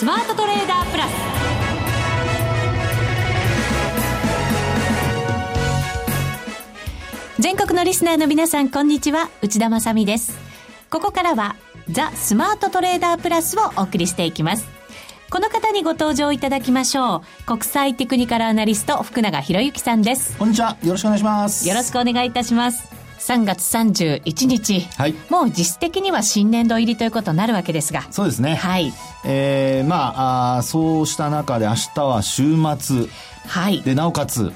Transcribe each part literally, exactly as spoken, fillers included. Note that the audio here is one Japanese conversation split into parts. スマートトレーダープラス。全国のリスナーの皆さん、こんにちは、内田まさみです。ここからはザ・スマートトレーダープラスをお送りしていきます。この方にご登場いただきましょう。国際テクニカルアナリスト、福永博之さんです。こんにちは、よろしくお願いします。よろしくお願いいたします。さんがつさんじゅういちにち、はい、もう実質的には新年度入りということになるわけですが、そうですね、はいえーまあ、あそうした中で明日は週末、はい、でなおかつ、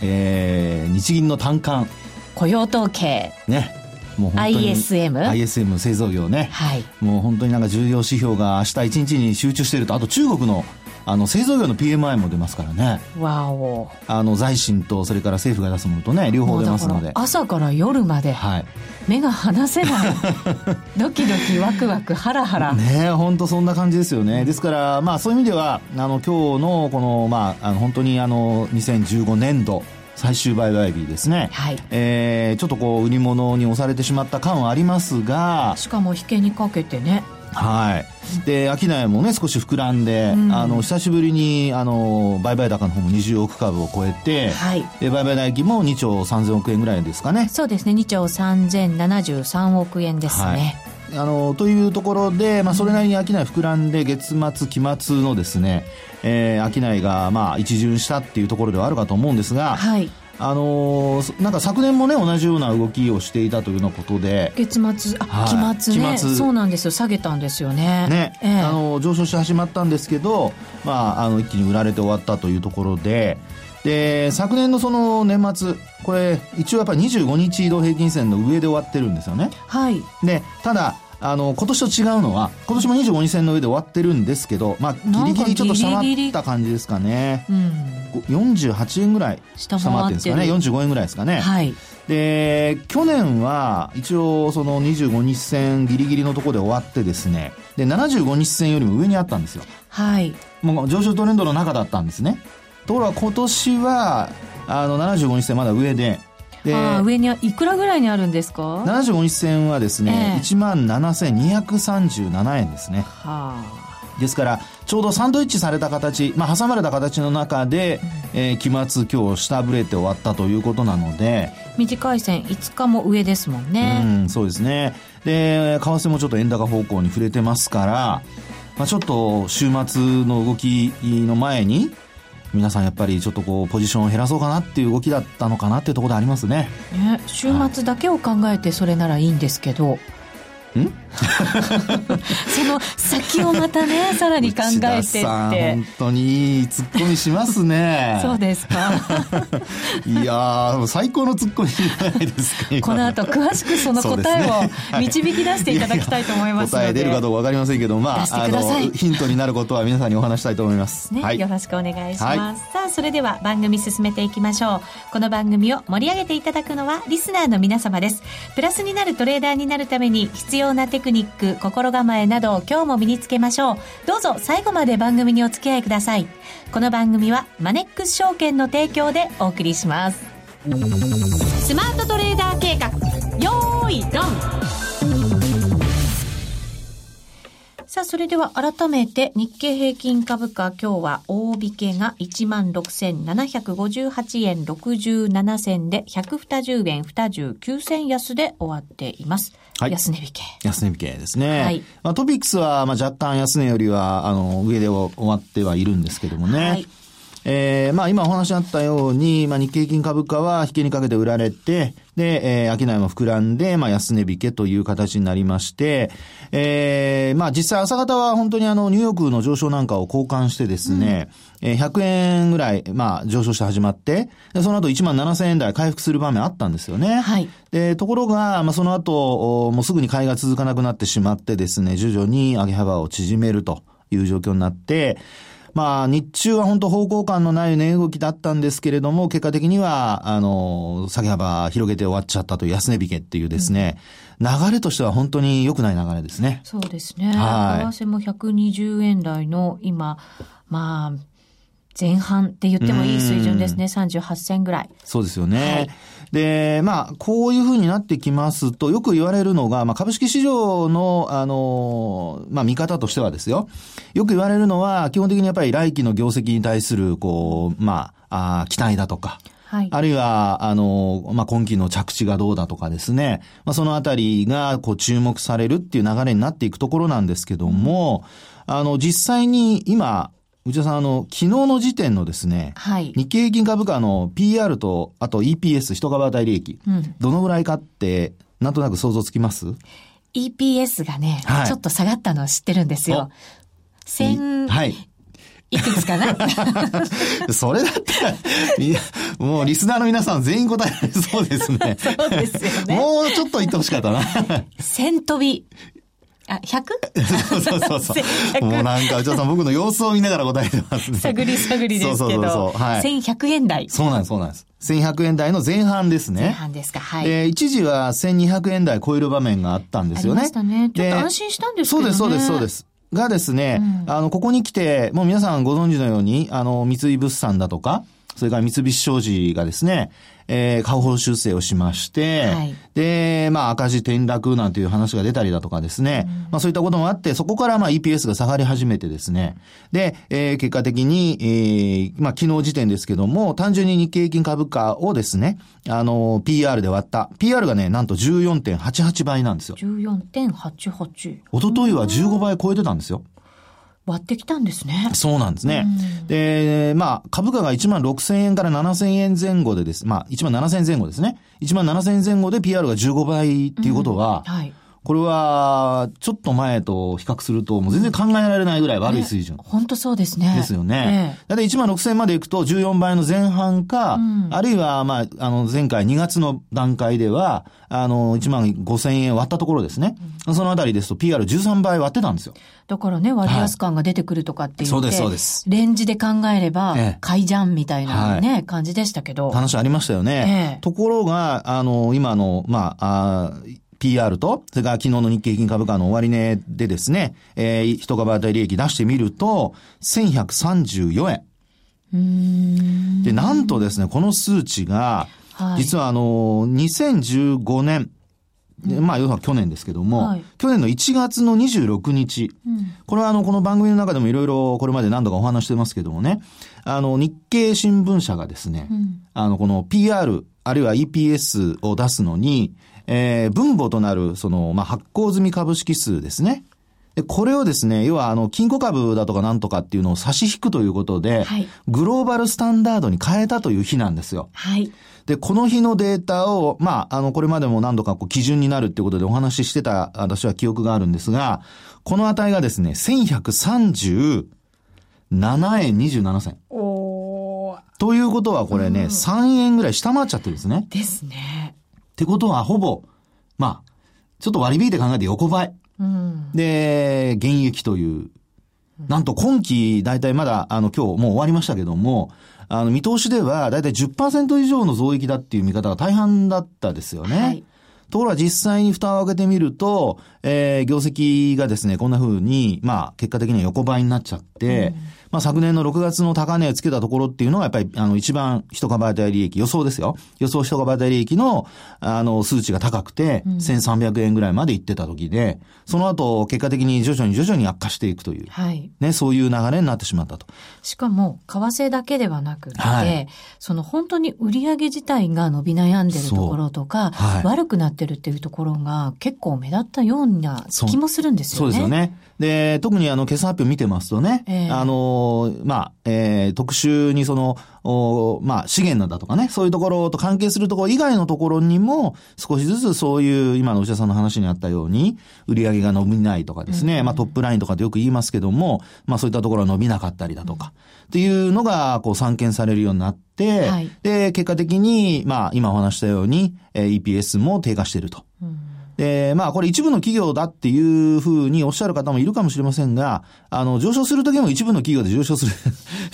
えー、日銀の短観、雇用統計ね、もう本当に アイエスエム 製造業ね、はい、もう本当になんか重要指標が明日一日に集中していると、あと中国のあの製造業の ピーエムアイ も出ますからね。わお。あの財新とそれから政府が出すものとね、両方出ますので、朝から夜まで、はい、目が離せないドキドキワクワクハラハラね、本当そんな感じですよね。ですから、まあ、そういう意味ではあの今日のこの、まあ、あの本当にあのにせんじゅうごねんど最終売買日ですね、はいえー、ちょっとこう売り物に押されてしまった感はありますが、しかも引けにかけてね、はい、で商いもね少し膨らんで、うん、あの久しぶりにあの売買高の方もにじゅうおくかぶを超えて、はい、で売買代金もにちょうさんぜんおくえんぐらいですかね。そうですね、にちょうさんぜんななじゅうさんおくえんですね、はい、あのというところで、まあ、それなりに商い膨らんで、月末期末のですね、えー、商いがまあ一巡したっていうところではあるかと思うんですが、はい、あのー、なんか昨年もね同じような動きをしていたというようなことで、月末、あ、はい、期末ね、期末そうなんですよ、下げたんですよね、ね、ええ、あの上昇して始まったんですけど、まあ、あの一気に売られて終わったというところで、で昨年のその年末、これ一応やっぱりにじゅうごにち移動平均線の上で終わってるんですよね、はい、でただあの今年と違うのは、今年もにじゅうごにちせんの上で終わってるんですけど、まあ、ギリギリちょっと下回った感じですかね、うん、よんじゅうはちえんぐらい下回ってるんですかね、よんじゅうごえんぐらいですかね、はい、で去年は一応そのにじゅうごにちせんギリギリのところで終わってですね、でななじゅうごにちせんよりも上にあったんですよ、はい、もう上昇トレンドの中だったんですね。ところが今年はあのななじゅうごにちせんまだ上で、であ上にいくらぐらいにあるんですか。ななじゅうごにちせんはですね、ええ、いちまんななせんにひゃくさんじゅうななえんですね、はあ、ですからちょうどサンドイッチされた形、まあ、挟まれた形の中で、うんえー、期末今日下振れて終わったということなので、短い線いつかも上ですもんね、うん、そうですね。で為替もちょっと円高方向に触れてますから、まあ、ちょっと週末の動きの前に皆さんやっぱりちょっとこうポジションを減らそうかなっていう動きだったのかなっていうところでありますね。ね、週末だけを考えてそれならいいんですけど、はい、んその先をまたねさらに考えてって、本当にいいツッコミしますねそうですかいや最高のツッコミじゃないですかこの後詳しくその答えを導き出していただきたいと思いますので、はい、答え出るかどうか分かりませんけど、まあ、あのヒントになることは皆さんにお話したいと思います、ね、はい、よろしくお願いします、はい、さあそれでは番組進めていきましょう。この番組を盛り上げていただくのはリスナーの皆様です。プラスになるトレーダーになるために必要なテクニック、心構えなどを今日も身につけましょう。どうぞ最後まで番組にお付き合いください。この番組はマネックス証券の提供でお送りします。スマートトレーダー計画、よーいドン。さあそれでは改めて日経平均株価、今日は大引けが いちまんろくせんななひゃくごじゅうはちえんろくじゅうななせんでひゃくにじゅうえんにじゅうきゅうせん安で終わっています。はい、安値引け。安値引けですね。はい、まあ、トピックスはまあ若干安値よりはあの上で終わってはいるんですけどもね。はい、えー、まあ今お話あったように、まあ、日経平均株価は引けにかけて売られて、で、えー、商いも膨らんで、まあ、安値引けという形になりまして、えー、まあ実際朝方は本当にあのニューヨークの上昇なんかを交換してですね、うん、えー、ひゃくえんぐらい、まあ上昇して始まって、でその後いちまんななせんえんだい回復する場面あったんですよね。はい。で、ところが、まあその後、もうすぐに買いが続かなくなってしまってですね、徐々に上げ幅を縮めるという状況になって、まあ日中は本当方向感のない値動きだったんですけれども、結果的にはあの下げ幅広げて終わっちゃったという安値引けっていうですね、うん、流れとしては本当に良くない流れですね。そうですね。為替もひゃくにじゅうえんだいの今まあ前半って言ってもいい水準ですね。さんじゅうはちせんぐらい。そうですよね。はい、で、まあ、こういうふうになってきますと、よく言われるのが、まあ、株式市場の、あの、まあ、見方としてはですよ。よく言われるのは、基本的にやっぱり来期の業績に対する、こう、まあ、あ期待だとか。はい、あるいは、あの、まあ、今期の着地がどうだとかですね。まあ、そのあたりが、こう、注目されるっていう流れになっていくところなんですけども、あの、実際に今、内田さん、あの、昨日の時点のですね、はい、日経平均株価の ピーアール と、あと イーピーエス、一株当たり利益、うん、どのぐらいかって、なんとなく想像つきます？ イーピーエス がね、はい、ちょっと下がったのを知ってるんですよ。せん、はい。いくつかなそれだったら、もうリスナーの皆さん全員答えられそうですね。そうですよね。もうちょっと言ってほしかったな。千飛び。あ、ひゃく? そうそうそうそう。もうなんか、ちょっと僕の様子を見ながら答えてますね。探り探りですけど。そうそうそうそう。はい。せんひゃくえん台。そうなんです、そうなんです。せんひゃくえん台の前半ですね。前半ですか、はい。で、一時はせんにひゃくえん台超える場面があったんですよね。ありましたね。ちょっと安心したんですけどね。そうです、そうです、そうです。がですね、うん、あの、ここに来て、もう皆さんご存知のように、あの、三井物産だとか、それから三菱商事がですね、えー、下方修正をしまして、はい、で、まあ、赤字転落なんていう話が出たりだとかですね、うん、まあ、そういったこともあって、そこからまあ、イーピーエス が下がり始めてですね、で、えー、結果的に、えー、まあ、昨日時点ですけども、単純に日経平均株価をですね、あの、ピーアール で割った。ピーアール がね、なんと じゅうよんてんはちはち 倍なんですよ。じゅうよんてんはちはち。おとといはじゅうごばい超えてたんですよ。割ってきたんですね。そうなんですね。うん、で、まあ、株価がいちまんろくせんえんからななせんえんぜん後でです。まあ、いちまんななせんえんぜん後ですね。いちまんななせんえんぜん後で ピーアール がじゅうごばいっていうことは、うん、はい、これは、ちょっと前と比較すると、もう全然考えられないぐらい悪い水準。本当そうですね。ですよね。ええ、だっていちまんろくせんまで行くとじゅうよんばいの前半か、うん、あるいは、まあ、あの、前回にがつの段階では、あの、いちまんごせんえん割ったところですね。うん、そのあたりですと ピーアールじゅうさん 倍割ってたんですよ。だからね、割安感が出てくるとかっていう、はい。そうです、そうです。レンジで考えれば、買いじゃんみたいなね、ええ、感じでしたけど。話ありましたよね。ええ、ところが、あの、今の、まあ、あピーアール と、それから昨日の日経平均株価の終値でですね、えー、一株当たり利益出してみると、せんひゃくさんじゅうよえん。うーん。で、なんとですね、この数値が、はい、実はあの、にせんじゅうごねん、うん、まあ、要は去年ですけども、はい、去年のいちがつのにじゅうろくにち、うん、これはあの、この番組の中でもいろいろこれまで何度かお話してますけどもね、あの、日経新聞社がですね、うん、あの、この ピーアール、あるいは イーピーエス を出すのに、えー、分母となる、その、まあ、発行済み株式数ですね。で、これをですね、要は、あの、金庫株だとかなんとかっていうのを差し引くということで、はい、グローバルスタンダードに変えたという日なんですよ。はい。で、この日のデータを、まあ、あの、これまでも何度かこう基準になるっていうことでお話ししてた、私は記憶があるんですが、この値がですね、せんひゃくさんじゅうななえんにじゅうななせん。おー。ということは、これね、うん、さんえんぐらい下回っちゃってるんですね。ですね。ってことはほぼ、まあ、ちょっと割り引いて考えて横ばい。うん、で、減益という。なんと今期、だいたいまだ、あの、今日もう終わりましたけども、あの、見通しではだいたい じゅっパーセント 以上の増益だっていう見方が大半だったですよね。はい、ところが実際に蓋を開けてみると、えー、業績がですね、こんな風に、まあ、結果的には横ばいになっちゃって、うん、まあ、昨年のろくがつの高値をつけたところっていうのが、やっぱり、あの、一番一株当たり利益、予想ですよ。予想一株当たり利益の、あの、数値が高くて、うん、せんさんびゃくえんぐらいまで行ってた時で、その後、結果的に徐々に徐々に悪化していくという、はい、ね、そういう流れになってしまったと。しかも、為替だけではなくて、はい、その本当に売上自体が伸び悩んでるところとか、はい、悪くなってるっていうところが結構目立ったような気もするんですよね。そう、そうですよね。で、特にあの、決算発表見てますとね、えー、あの、まあ、えー、特集にその、まあ、資源なんだとかね、そういうところと関係するところ以外のところにも、少しずつそういう、今の内田さんの話にあったように、売り上げが伸びないとかですね、うんうん、まあ、トップラインとかってよく言いますけども、まあ、そういったところは伸びなかったりだとか、っていうのが、こう、散見されるようになって、はい、で、結果的に、まあ、今お話したように、えー、イーピーエス も低下していると。うん、で、まあこれ一部の企業だっていうふうにおっしゃる方もいるかもしれませんが、あの上昇するときも一部の企業で上昇する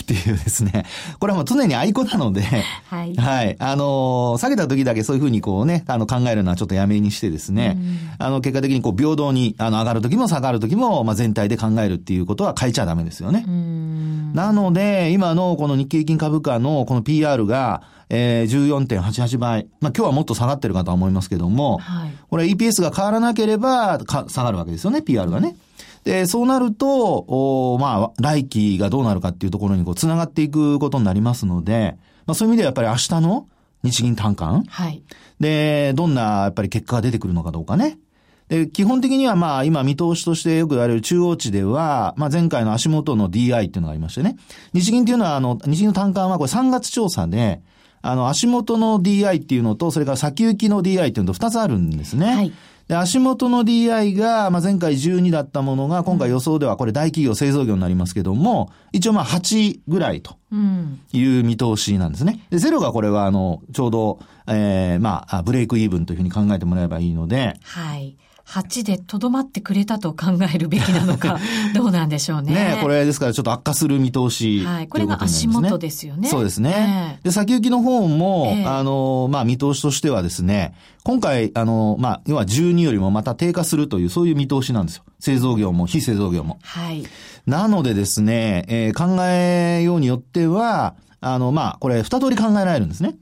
っていうですね、これはもう常にあいこなので、はい、はい、あの下げたときだけそういうふうにこうね、あの考えるのはちょっとやめにしてですね、あの結果的にこう平等にあの上がるときも下がるときもまあ全体で考えるっていうことは変えちゃダメですよね。うん、なので今のこの日経平均株価のこの ピーアール がえー、じゅうよんてんはちはちばい。まあ、今日はもっと下がってるかとは思いますけども、はい、これ イーピーエス が変わらなければか下がるわけですよね、ピーアール がね。で、そうなると、おまあ、来期がどうなるかっていうところにこう、つながっていくことになりますので、まあ、そういう意味ではやっぱり明日の日銀短観。はい。で、どんな、やっぱり結果が出てくるのかどうかね。で、基本的にはまあ今見通しとしてよく言われる中央値では、まあ前回の足元の ディーアイ っていうのがありましてね。日銀っていうのはあの、日銀の短観はこれさんがつ調査で、あの、足元の ディーアイ っていうのと、それから先行きの ディーアイ っていうのとふたつあるんですね。はい。で、足元の ディーアイ が、まあ、前回じゅうにだったものが、今回予想ではこれ大企業製造業になりますけども、一応まあはちぐらいという見通しなんですね。で、ゼロがこれはあの、ちょうど、えー、まあ、ブレイクイーブンというふうに考えてもらえばいいので。はい。はちでとどまってくれたと考えるべきなのか、どうなんでしょうね。ねえ、これですからちょっと悪化する見通し。はい、これが足元ですよね。そうですね。えー、で、先行きの方も、えー、あの、まあ、見通しとしてはですね、今回、あの、まあ、要はじゅうによりもまた低下するという、そういう見通しなんですよ。製造業も、非製造業も。はい。なのでですね、えー、考えようによっては、あの、まあ、これ二通り考えられるんですね。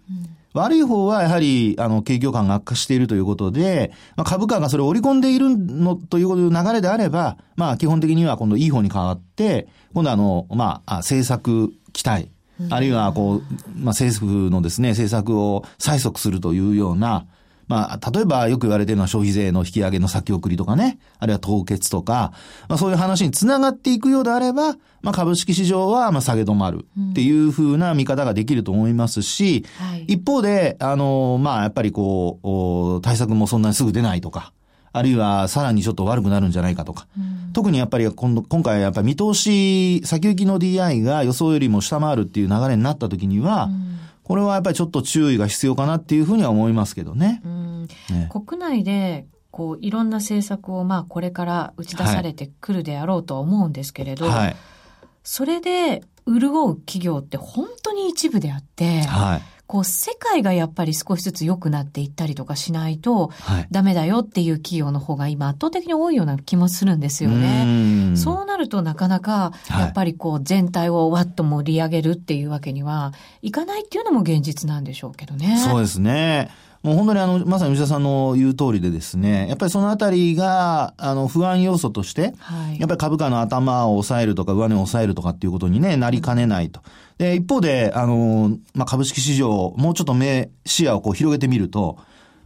うん、悪い方はやはり、あの、景況感が悪化しているということで、まあ、株価がそれを織り込んでいるのという流れであれば、まあ、基本的には今度いい方に変わって、今度あの、まあ、政策期待、あるいはこう、まあ、政府のですね、政策を催促するというような、まあ、例えばよく言われているのは消費税の引き上げの先送りとかね、あるいは凍結とか、まあそういう話につながっていくようであれば、まあ株式市場はまあ下げ止まるっていうふうな見方ができると思いますし、うん、はい、一方で、あの、まあやっぱりこう、対策もそんなにすぐ出ないとか、あるいはさらにちょっと悪くなるんじゃないかとか、うん、特にやっぱり今度、今回やっぱり見通し、先行きの ディーアイ が予想よりも下回るっていう流れになった時には、うん、これはやっぱりちょっと注意が必要かなっていうふうには思いますけどね。うん、ね、国内でこういろんな政策をまあこれから打ち出されてくるであろうとは思うんですけれど、はい、それで潤う企業って本当に一部であって、はい、こう世界がやっぱり少しずつ良くなっていったりとかしないとダメだよっていう企業の方が今圧倒的に多いような気もするんですよね。うそうなるとなかなかやっぱりこう全体をわっと盛り上げるっていうわけにはいかないっていうのも現実なんでしょうけどね。そうですね。もう本当にあのまさに吉田さんの言う通りでですね、やっぱりそのあたりがあの不安要素として、はい、やっぱり株価の頭を抑えるとか上値を抑えるとかっていうことにねなりかねないと。で一方であのまあ、株式市場もうちょっと目視野をこう広げてみると。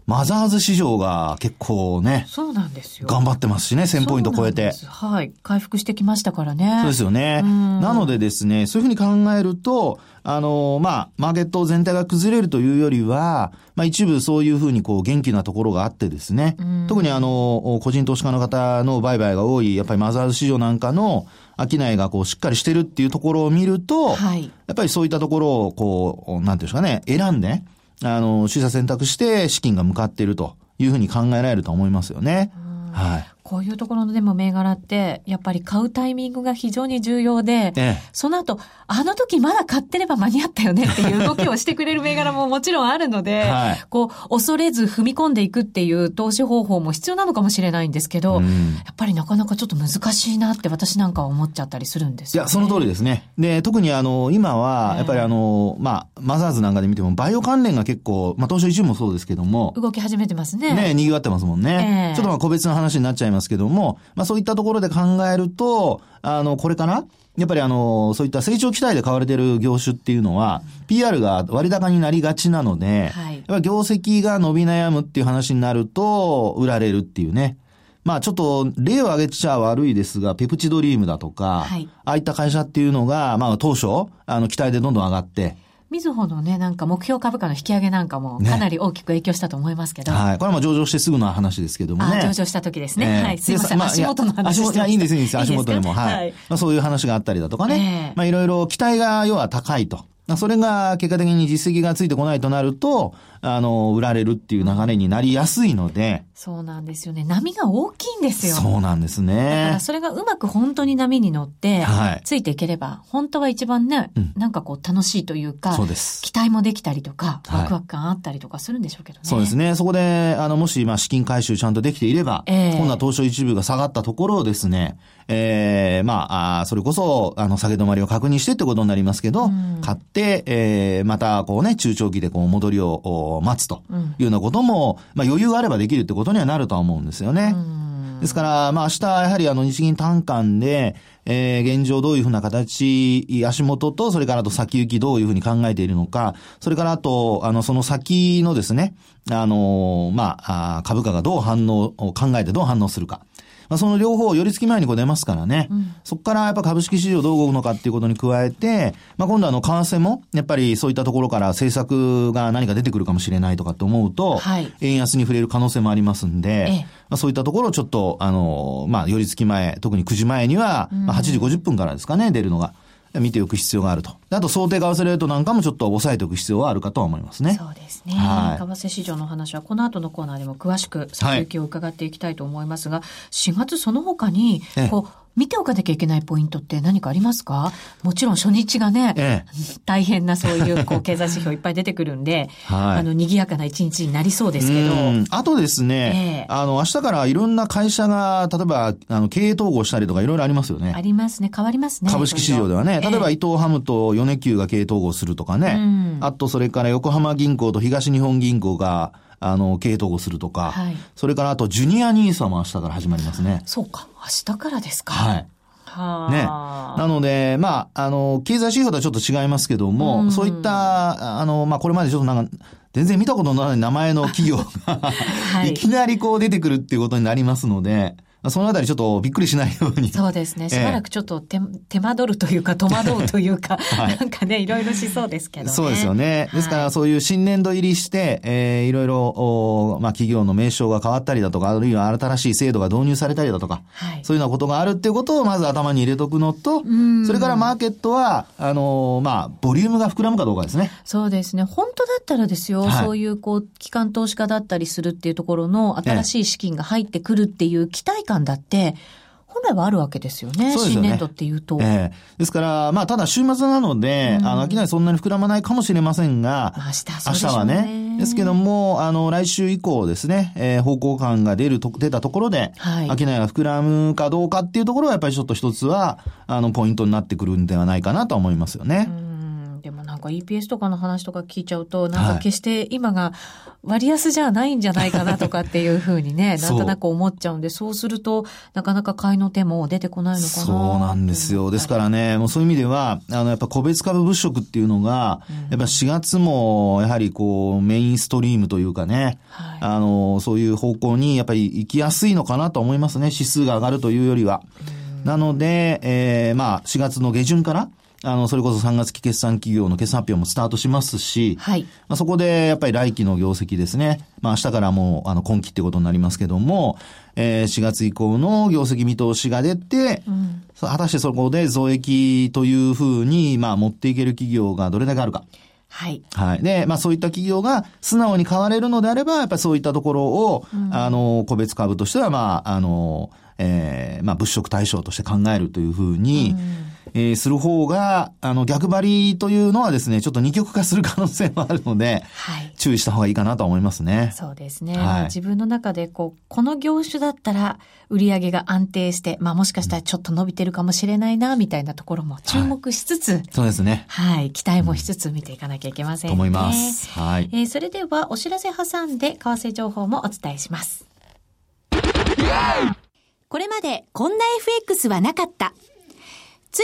マザーズ市場が結構ね。そうなんですよ。頑張ってますしね、せんポイント超えて。はい。回復してきましたからね。そうですよね。なのでですね、そういうふうに考えると、あの、まあ、マーケット全体が崩れるというよりは、まあ、一部そういうふうにこう元気なところがあってですね、特にあの、個人投資家の方の売買が多い、やっぱりマザーズ市場なんかの、商いがこうしっかりしてるっていうところを見ると、はい、やっぱりそういったところをこう、なんていうんですかね、選んで、あの、取捨選択して資金が向かっているというふうに考えられると思いますよね。はい。こういうところのでも銘柄って、やっぱり買うタイミングが非常に重要で、ええ、その後、あの時まだ買ってれば間に合ったよねっていう動きをしてくれる銘柄ももちろんあるので、はい、こう、恐れず踏み込んでいくっていう投資方法も必要なのかもしれないんですけど、うん、やっぱりなかなかちょっと難しいなって私なんかは思っちゃったりするんですよ、ね。いや、その通りですね。で、特にあの、今は、やっぱりあの、ええ、まあ、マザーズなんかで見ても、バイオ関連が結構、まあ、東証一部もそうですけども、動き始めてますね。ね、賑わってますもんね。ええ、ちょっとまあ個別の話になっちゃいますですけども、まあそういったところで考えると、あの、これから、やっぱりあの、そういった成長期待で買われている業種っていうのは、ピーアール が割高になりがちなので、はい、やっぱ業績が伸び悩むっていう話になると、売られるっていうね。まあちょっと例を挙げちゃ悪いですが、ペプチドリームだとか、はい、ああいった会社っていうのが、まあ当初、あの、期待でどんどん上がって、みずほのね、なんか目標株価の引き上げなんかもかなり大きく影響したと思いますけど。ね、はい。これも上場してすぐの話ですけどもね。あ上場した時ですね。えー、はい。すいません。まあ、足元の話です。足元、いいんです、いいんです。足元でも。はい。はい、まあ、そういう話があったりだとかね。えー、まあいろいろ期待が要は高いと。それが結果的に実績がついてこないとなると、あの、売られるっていう流れになりやすいので。そうなんですよね。波が大きいんですよ。そうなんですね。だからそれがうまく本当に波に乗って、はい、ついていければ、本当は一番ね、うん、なんかこう楽しいというか、そうです。期待もできたりとか、ワクワク感あったりとかするんでしょうけどね。はい、そうですね。そこで、あの、もし、まあ、資金回収ちゃんとできていれば、えー、今度は東証一部が下がったところをですね、えー、まあ、それこそ、あの、下げ止まりを確認してってことになりますけど、うん、買って、で、えー、またこうね、中長期でこう戻りを待つというようなことも、うん、まあ余裕があればできるってことにはなるとは思うんですよね。ですから、まあ明日やはりあの日銀短観で、えー、現状どういうふうな形、足元と、それからあと先行きどういうふうに考えているのか、それからあと、あの、その先のですね、あの、まあ、株価がどう反応、考えてどう反応するか。まあ、その両方を寄り付き前にこう出ますからね、うん、そこからやっぱ株式市場どう動くのかっていうことに加えて、まあ、今度あの為替もやっぱりそういったところから政策が何か出てくるかもしれないとかって思うと、はい、円安に触れる可能性もありますんで、ええ、まあ、そういったところをちょっとあの、まあ、寄り付き前、特にくじまえには、まあ、はちじごじゅっぷんからですかね、うん、出るのが見ておく必要があると。あと想定為替レートなんかもちょっと抑えておく必要はあるかとは思いますね。そうですね。はい、為替市場の話はこの後のコーナーでも詳しく先行きを伺っていきたいと思いますが、はい、しがつその他にこう見ておかなきゃいけないポイントって何かありますか？もちろん初日がね、ええ、大変なそういう、 こう経済指標いっぱい出てくるんで、はい、あの賑やかな一日になりそうですけど、あとですね、ええ、あの明日からいろんな会社が例えばあの経営統合したりとかいろいろありますよね。ありますね。変わりますね。株式市場ではね、例えば伊藤ハムと米久が経営統合するとかね、ええ、うん、あとそれから横浜銀行と東日本銀行があの経営統合するとか、はい、それからあとジュニアニーサも明日から始まりますね。そうか、明日からですか。はい。はね。なので、まああの経済指標とはちょっと違いますけども、うん、そういったあのまあこれまでちょっとなんか全然見たことのない名前の企業がいきなりこう出てくるっていうことになりますので。そのあたりちょっとびっくりしないように。そうですね。しばらくちょっと 手,、ええ、手間取るというか戸惑うというか、はい、なんかね、いろいろしそうですけどね。そうですよね。ですからそういう新年度入りして、えー、いろいろ、まあ、企業の名称が変わったりだとか、あるいは新しい制度が導入されたりだとか、はい、そういうようなことがあるっていうことをまず頭に入れとくのと、それからマーケットは、あの、まあ、ボリュームが膨らむかどうかですね。そうですね。本当だったらですよ、はい、そういうこう、機関投資家だったりするっていうところの新しい資金が入ってくるっていう期待感だって本来はあるわけですよね。新年度っていうと、えー、ですからまあただ週末なので、うん、あの商いそんなに膨らまないかもしれませんが、まあ、明日、そうでしょうね。明日はねですけどもあの来週以降ですね、えー、方向感が出ると出たところで、はい、商いが膨らむかどうかっていうところはやっぱりちょっと一つはあのポイントになってくるんではないかなと思いますよね。うん、でもなんか イーピーエス とかの話とか聞いちゃうとなんか決して今が割安じゃないんじゃないかなとかっていうふうにね、なんとなく思っちゃうんで、そうするとなかなか買いの手も出てこないのかな。そうなんですよ。ですからね、もうそういう意味ではあのやっぱ個別株物色っていうのが、うん、やっぱしがつもやはりこうメインストリームというかね、はい、あのそういう方向にやっぱり行きやすいのかなと思いますね。指数が上がるというよりは、うん、なので、えー、まあしがつの下旬からあの、それこそさんがつ期決算企業の決算発表もスタートしますし、はい。まあ、そこでやっぱり来期の業績ですね。まあ、明日からもう、あの、今期ってことになりますけども、えー、しがつ以降の業績見通しが出て、うん、果たしてそこで増益というふうに、まあ、持っていける企業がどれだけあるか。はい。はい。で、まあそういった企業が素直に買われるのであれば、やっぱりそういったところを、うん、あの、個別株としては、まあ、あの、えー、まあ物色対象として考えるというふうに、うん、えー、する方が、あの、逆張りというのはですね、ちょっと二極化する可能性もあるので、はい、注意した方がいいかなと思いますね。そうですね。はい、自分の中で、こう、この業種だったら、売り上げが安定して、まあもしかしたらちょっと伸びてるかもしれないな、みたいなところも注目しつつ、はい、そうですね。はい、期待もしつつ見ていかなきゃいけませんね。と思います。はい。えー、それではお知らせ挟んで為替情報もお伝えします。これまでこんな エフエックス はなかった。つ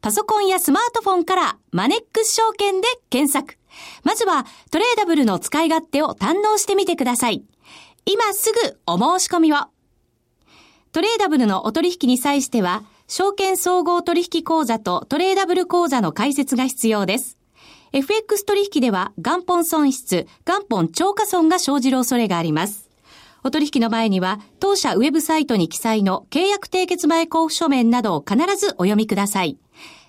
パソコンやスマートフォンからマネックス証券で検索。まずはトレーダブルの使い勝手を堪能してみてください。今すぐお申し込みを。トレーダブルのお取引に際しては証券総合取引口座とトレーダブル口座の開設が必要です。エフエックス 取引では元本損失、元本超過損が生じる恐れがあります。お取引の前には当社ウェブサイトに記載の契約締結前交付書面などを必ずお読みください。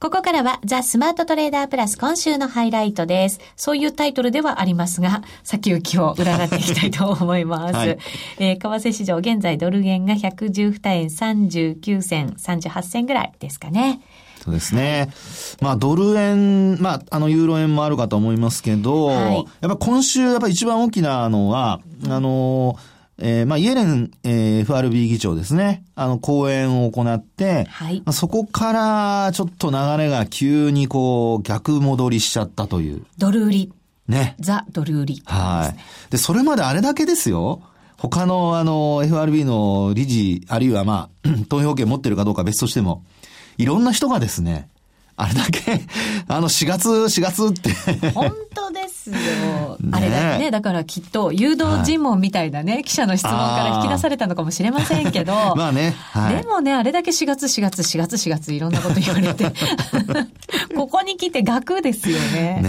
ここからはザ・スマートトレーダープラス今週のハイライトです。そういうタイトルではありますが、先行きを占っていきたいと思います。はい、えー、為替市場、現在ドル円がひゃくじゅうにえんさんじゅうきゅうせん、さんじゅうはちせんぐらいですかね。そうですね。まあドル円、まああのユーロ円もあるかと思いますけど、はい、やっぱ今週やっぱ一番大きなのは、あのー、えー、まあ、イエレン、えー、エフアールビー 議長ですね。あの、講演を行って、はい、まあ、そこから、ちょっと流れが急にこう、逆戻りしちゃったという。ドル売り。ね。ザ・ドル売り、ね。はい。で、それまであれだけですよ。他の、あの、エフアールビー の理事、あるいはまあ、投票権持ってるかどうか別としても、いろんな人がですね、あれだけ、あの、しがつ、しがつって。本当ですよ。ね、あれだけね、だからきっと、誘導尋問みたいなね、はい、記者の質問から引き出されたのかもしれませんけど。まあね、はい。でもね、あれだけしがつ、しがつ、しがつ、しがつ、いろんなこと言われて。ここに来て、額ですよね。ね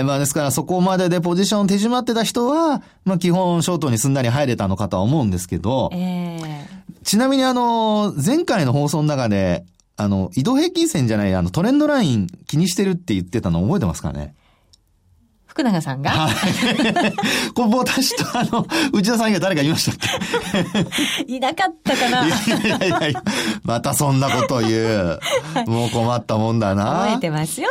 え、まあですから、そこまででポジション手締まってた人は、まあ基本、ショートにすんなり入れたのかとは思うんですけど。えー、ちなみに、あの、前回の放送の中で、あの、移動平均線じゃない、あの、トレンドライン気にしてるって言ってたの覚えてますかね？福永さんが、はい、これ私とあの、内田さん以外誰かいましたっけ？いなかったかな。いやいやいやいや、またそんなこと言う。もう困ったもんだな。覚えてますよ。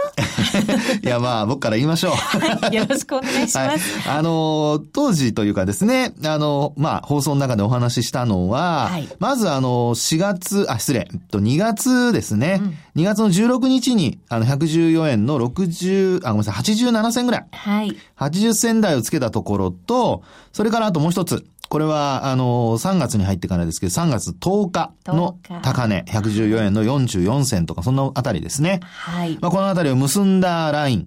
いや、まあ、僕から言いましょう。はい、よろしくお願いします。はい、あの、当時というかですね、あの、まあ、放送の中でお話ししたのは、はい、まずあの、しがつ、あ、失礼、にがつですね。うん、にがつのじゅうろくにちに、あの、ひゃくじゅうよえんのろくじゅう、あ、ごめんなさい、はちじゅうななせんぐらい。はいはい、はちじゅっせん台をつけたところと、それからあともう一つ。これは、あの、さんがつに入ってからですけど、さんがつとおかの高値、ひゃくじゅうよえんのよんじゅうよんせんとか、そんなあたりですね。はい。まあ、このあたりを結んだラインっ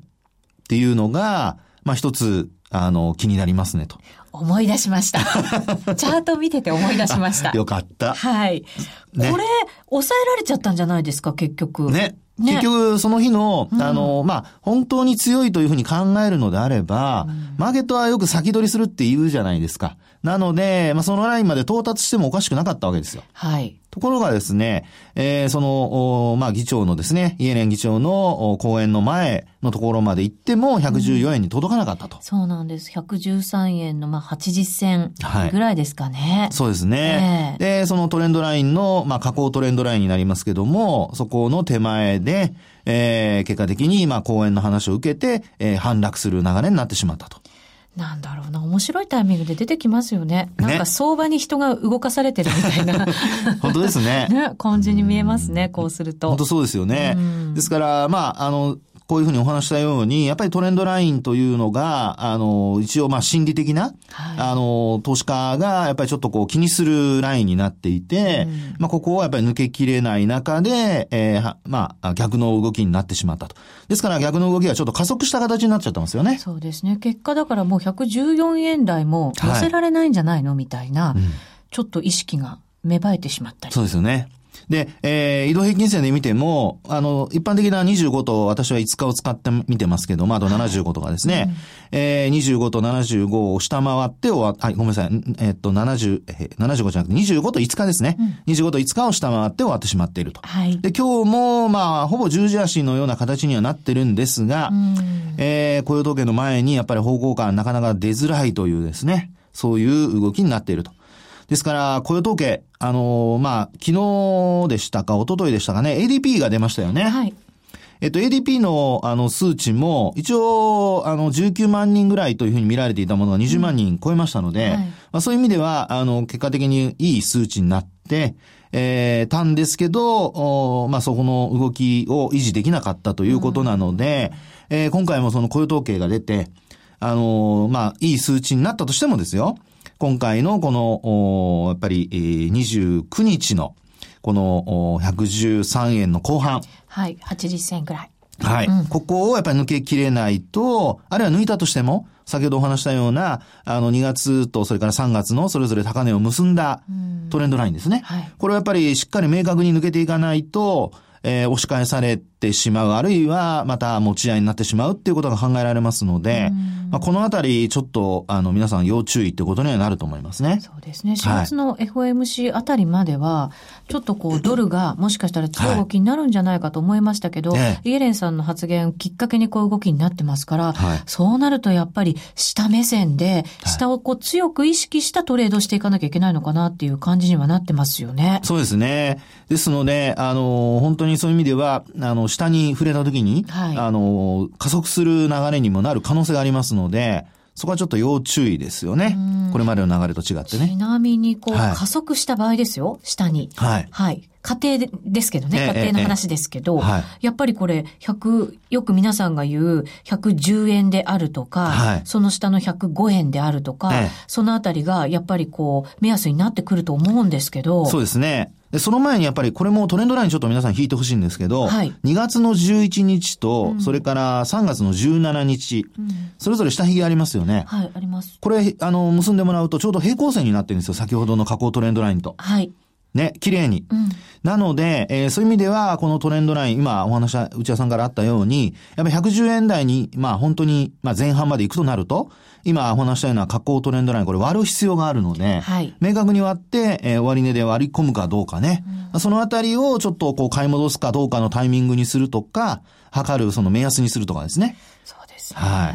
ていうのが、まあ、一つ、あの、気になりますねと。思い出しました。チャート見てて思い出しました。よかった。はい。ね、これ、抑えられちゃったんじゃないですか、結局。ね。ね、結局、その日の、うん、あの、まあ、本当に強いというふうに考えるのであれば、うん、マーケットはよく先取りするって言うじゃないですか。なので、まあ、そのラインまで到達してもおかしくなかったわけですよ。はい。ところがですね、えー、その、まあ、議長のですね、イエレン議長の講演の前のところまで行ってもひゃくじゅうよえんに届かなかったと。うん、そうなんです。ひゃくじゅうさんえんの、まあ、はちじゅう銭ぐらいですかね。はい、そうですね、えー。で、そのトレンドラインの、まあ、下降トレンドラインになりますけども、そこの手前で、で、えー、結果的に、まあ、講演の話を受けて、えー、反落する流れになってしまったと。なんだろうな、面白いタイミングで出てきますよね。なんか相場に人が動かされてるみたいな。ね、本当ですね。ね、感じに見えますね、こうすると。本当そうですよね。ですから、まあ、あの、こういうふうにお話したように、やっぱりトレンドラインというのが、あの、一応、まあ、心理的な、はい、あの、投資家が、やっぱりちょっとこう、気にするラインになっていて、うん、まあ、ここをやっぱり抜けきれない中で、えー、まあ、逆の動きになってしまったと。ですから、逆の動きはちょっと加速した形になっちゃってますよね。そうですね。結果、だからもうひゃくじゅうよえん台も乗せられないんじゃないの、はい、みたいな、うん、ちょっと意識が芽生えてしまったり。そうですよね。で、えー、移動平均線で見ても、あの、一般的なにじゅうごと、私はいつかを使って見てますけど、まあ、あとななじゅうごとかですね、はい、えー、にじゅうごとななじゅうごを下回って終わはい、ごめんなさい、えー、っと、ななじゅう、えー、ななじゅうごじゃなくてにじゅうごといつかですね、うん、にじゅうごといつかを下回って終わってしまっていると。はい、で、今日も、まあ、ほぼ十字足のような形にはなってるんですが、うん、えー、雇用統計の前にやっぱり方向感なかなか出づらいというですね、そういう動きになっていると。ですから、雇用統計、あのー、まあ、昨日でしたか、一昨日でしたかね、エーディーピー が出ましたよね。はい。えっと、エーディーピー の、あの、数値も、一応、あの、じゅうきゅうまんにんぐらいというふうに見られていたものがにじゅうまんにん超えましたので、うんはい、まあ、そういう意味では、あの、結果的にいい数値になって、えー、たんですけど、まあ、そこの動きを維持できなかったということなので、うん、えー、今回もその雇用統計が出て、あのー、まあ、いい数値になったとしてもですよ、今回のこの、やっぱり、にじゅうくにちの、このひゃくじゅうさんえんの後半。はい。はちじゅっせんぐらい。はい、うん。ここをやっぱり抜けきれないと、あるいは抜いたとしても、先ほどお話したような、あのにがつとそれからさんがつのそれぞれ高値を結んだトレンドラインですね。はい、これをやっぱりしっかり明確に抜けていかないと、えー、押し返されてしまう、あるいはまた持ち合いになってしまうっていうことが考えられますので、まあ、このあたりちょっとあの皆さん要注意ってことにはなると思いますね。そうですね。しがつの エフオーエムシー あたりまでは、はい、ちょっとこうドルがもしかしたら強い動きになるんじゃないかと思いましたけど、はいね、イエレンさんの発言をきっかけにこう動きになってますから、はい、そうなるとやっぱり下目線で下をこう強く意識したトレードしていかなきゃいけないのかなっていう感じにはなってますよね。そうですね。ですのであの本当にそういう意味ではあの下に触れた時に、はい、あの加速する流れにもなる可能性がありますので、そこはちょっと要注意ですよね。これまでの流れと違ってね。ちなみにこう、はい、加速した場合ですよ、下に、はいはい、家庭ですけどね、家庭の話ですけど、ええええ、やっぱりこれひゃくよく皆さんが言うひゃくじゅうえんであるとか、はい、その下のひゃくごえんであるとか、ええ、そのあたりがやっぱりこう目安になってくると思うんですけど。そうですね。で、その前にやっぱりこれもトレンドラインちょっと皆さん引いてほしいんですけど、はい、にがつのじゅういちにちと、うん、それからさんがつのじゅうしちにち、うん、それぞれ下髭ありますよね。はい、あります。これ、あの、結んでもらうとちょうど平行線になってるんですよ。先ほどの下降トレンドラインと。はい。ね、綺麗に。うん、なので、えー、そういう意味では、このトレンドライン、今お話した、内田さんからあったように、やっぱひゃくじゅうえん台に、まあ本当に、まあ前半まで行くとなると、今お話したような下降トレンドライン、これ割る必要があるので、はい、明確に割って、えー、終値で割り込むかどうかね、うん、そのあたりをちょっとこう買い戻すかどうかのタイミングにするとか、測るその目安にするとかですね。そうですね。は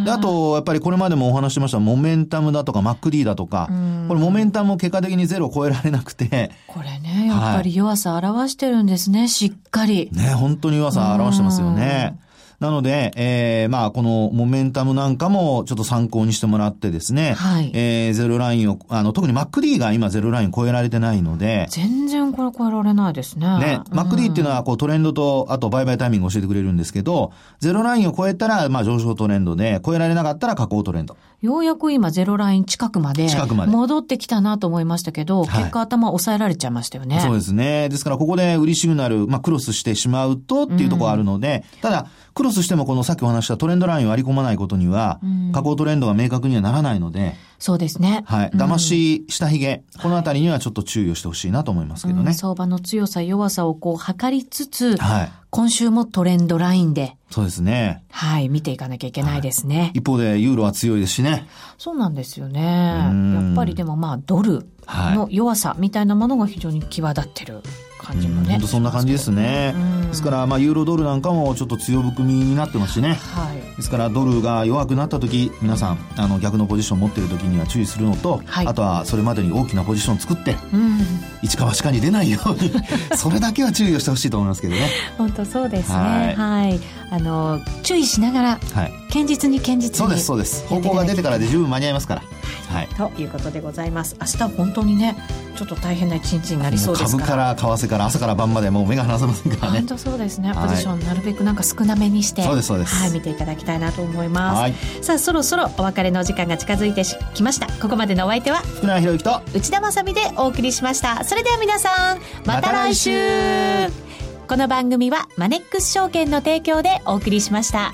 い。で、あと、やっぱりこれまでもお話ししました、モメンタムだとか、マックディー だとか、これモメンタムも結果的にゼロを超えられなくて。これね、やっぱり弱さ表してるんですね、はい、しっかり。ね、本当に弱さ表してますよね。なので、えー、まあ、このモメンタムなんかもちょっと参考にしてもらってですね、はい、えー、ゼロラインを、あの、特に マックディー が今ゼロライン超えられてないので。全然これ超えられないですね。ね、うん、マックディー っていうのはこうトレンドと、あと売買タイミングを教えてくれるんですけど、ゼロラインを超えたら、まあ、上昇トレンドで、超えられなかったら下降トレンド。ようやく今ゼロライン近くまで戻ってきたなと思いましたけど、結果頭抑えられちゃいましたよね。はい、そうですね。ですからここで売りシグナル、まあ、クロスしてしまうとっていうところあるので、うん、ただクロスしてもこのさっきお話したトレンドラインを割り込まないことには、うん、下降トレンドが明確にはならないので。そうですね。はい。騙し、下髭、うん。このあたりにはちょっと注意をしてほしいなと思いますけどね。うん、相場の強さ、弱さをこう測りつつ、はい、今週もトレンドラインで。そうですね。はい。見ていかなきゃいけないですね。はい、一方で、ユーロは強いですしね。そうなんですよね。やっぱりでもまあ、ドルの弱さみたいなものが非常に際立ってる。はい感じもね、本当そんな感じですね。ですから、まあ、ユーロドルなんかもちょっと強含みになってますしね、はい、ですからドルが弱くなった時、皆さんあの逆のポジション持ってる時には注意するのと、はい、あとはそれまでに大きなポジション作って、うん、一か八かに出ないようにそれだけは注意をしてほしいと思いますけどね。本当そうですね。はい、はい、あの注意しながら、はい、堅実に堅実に。そうですそうです。方向が出てからで十分間に合いますから、はい、ということでございます。明日は本当にねちょっと大変な一日になりそうですから、株から為替から朝から晩までもう目が離せませんからね。本当そうですね。ポジションなるべくなんか少なめにして、そうですそうです、はい、見ていただきたいなと思います。はい、さあそろそろお別れの時間が近づいてきました。ここまでのお相手は福永博之と内田まさみでお送りしました。それでは皆さんまた来週、また来週。この番組はマネックス証券の提供でお送りしました。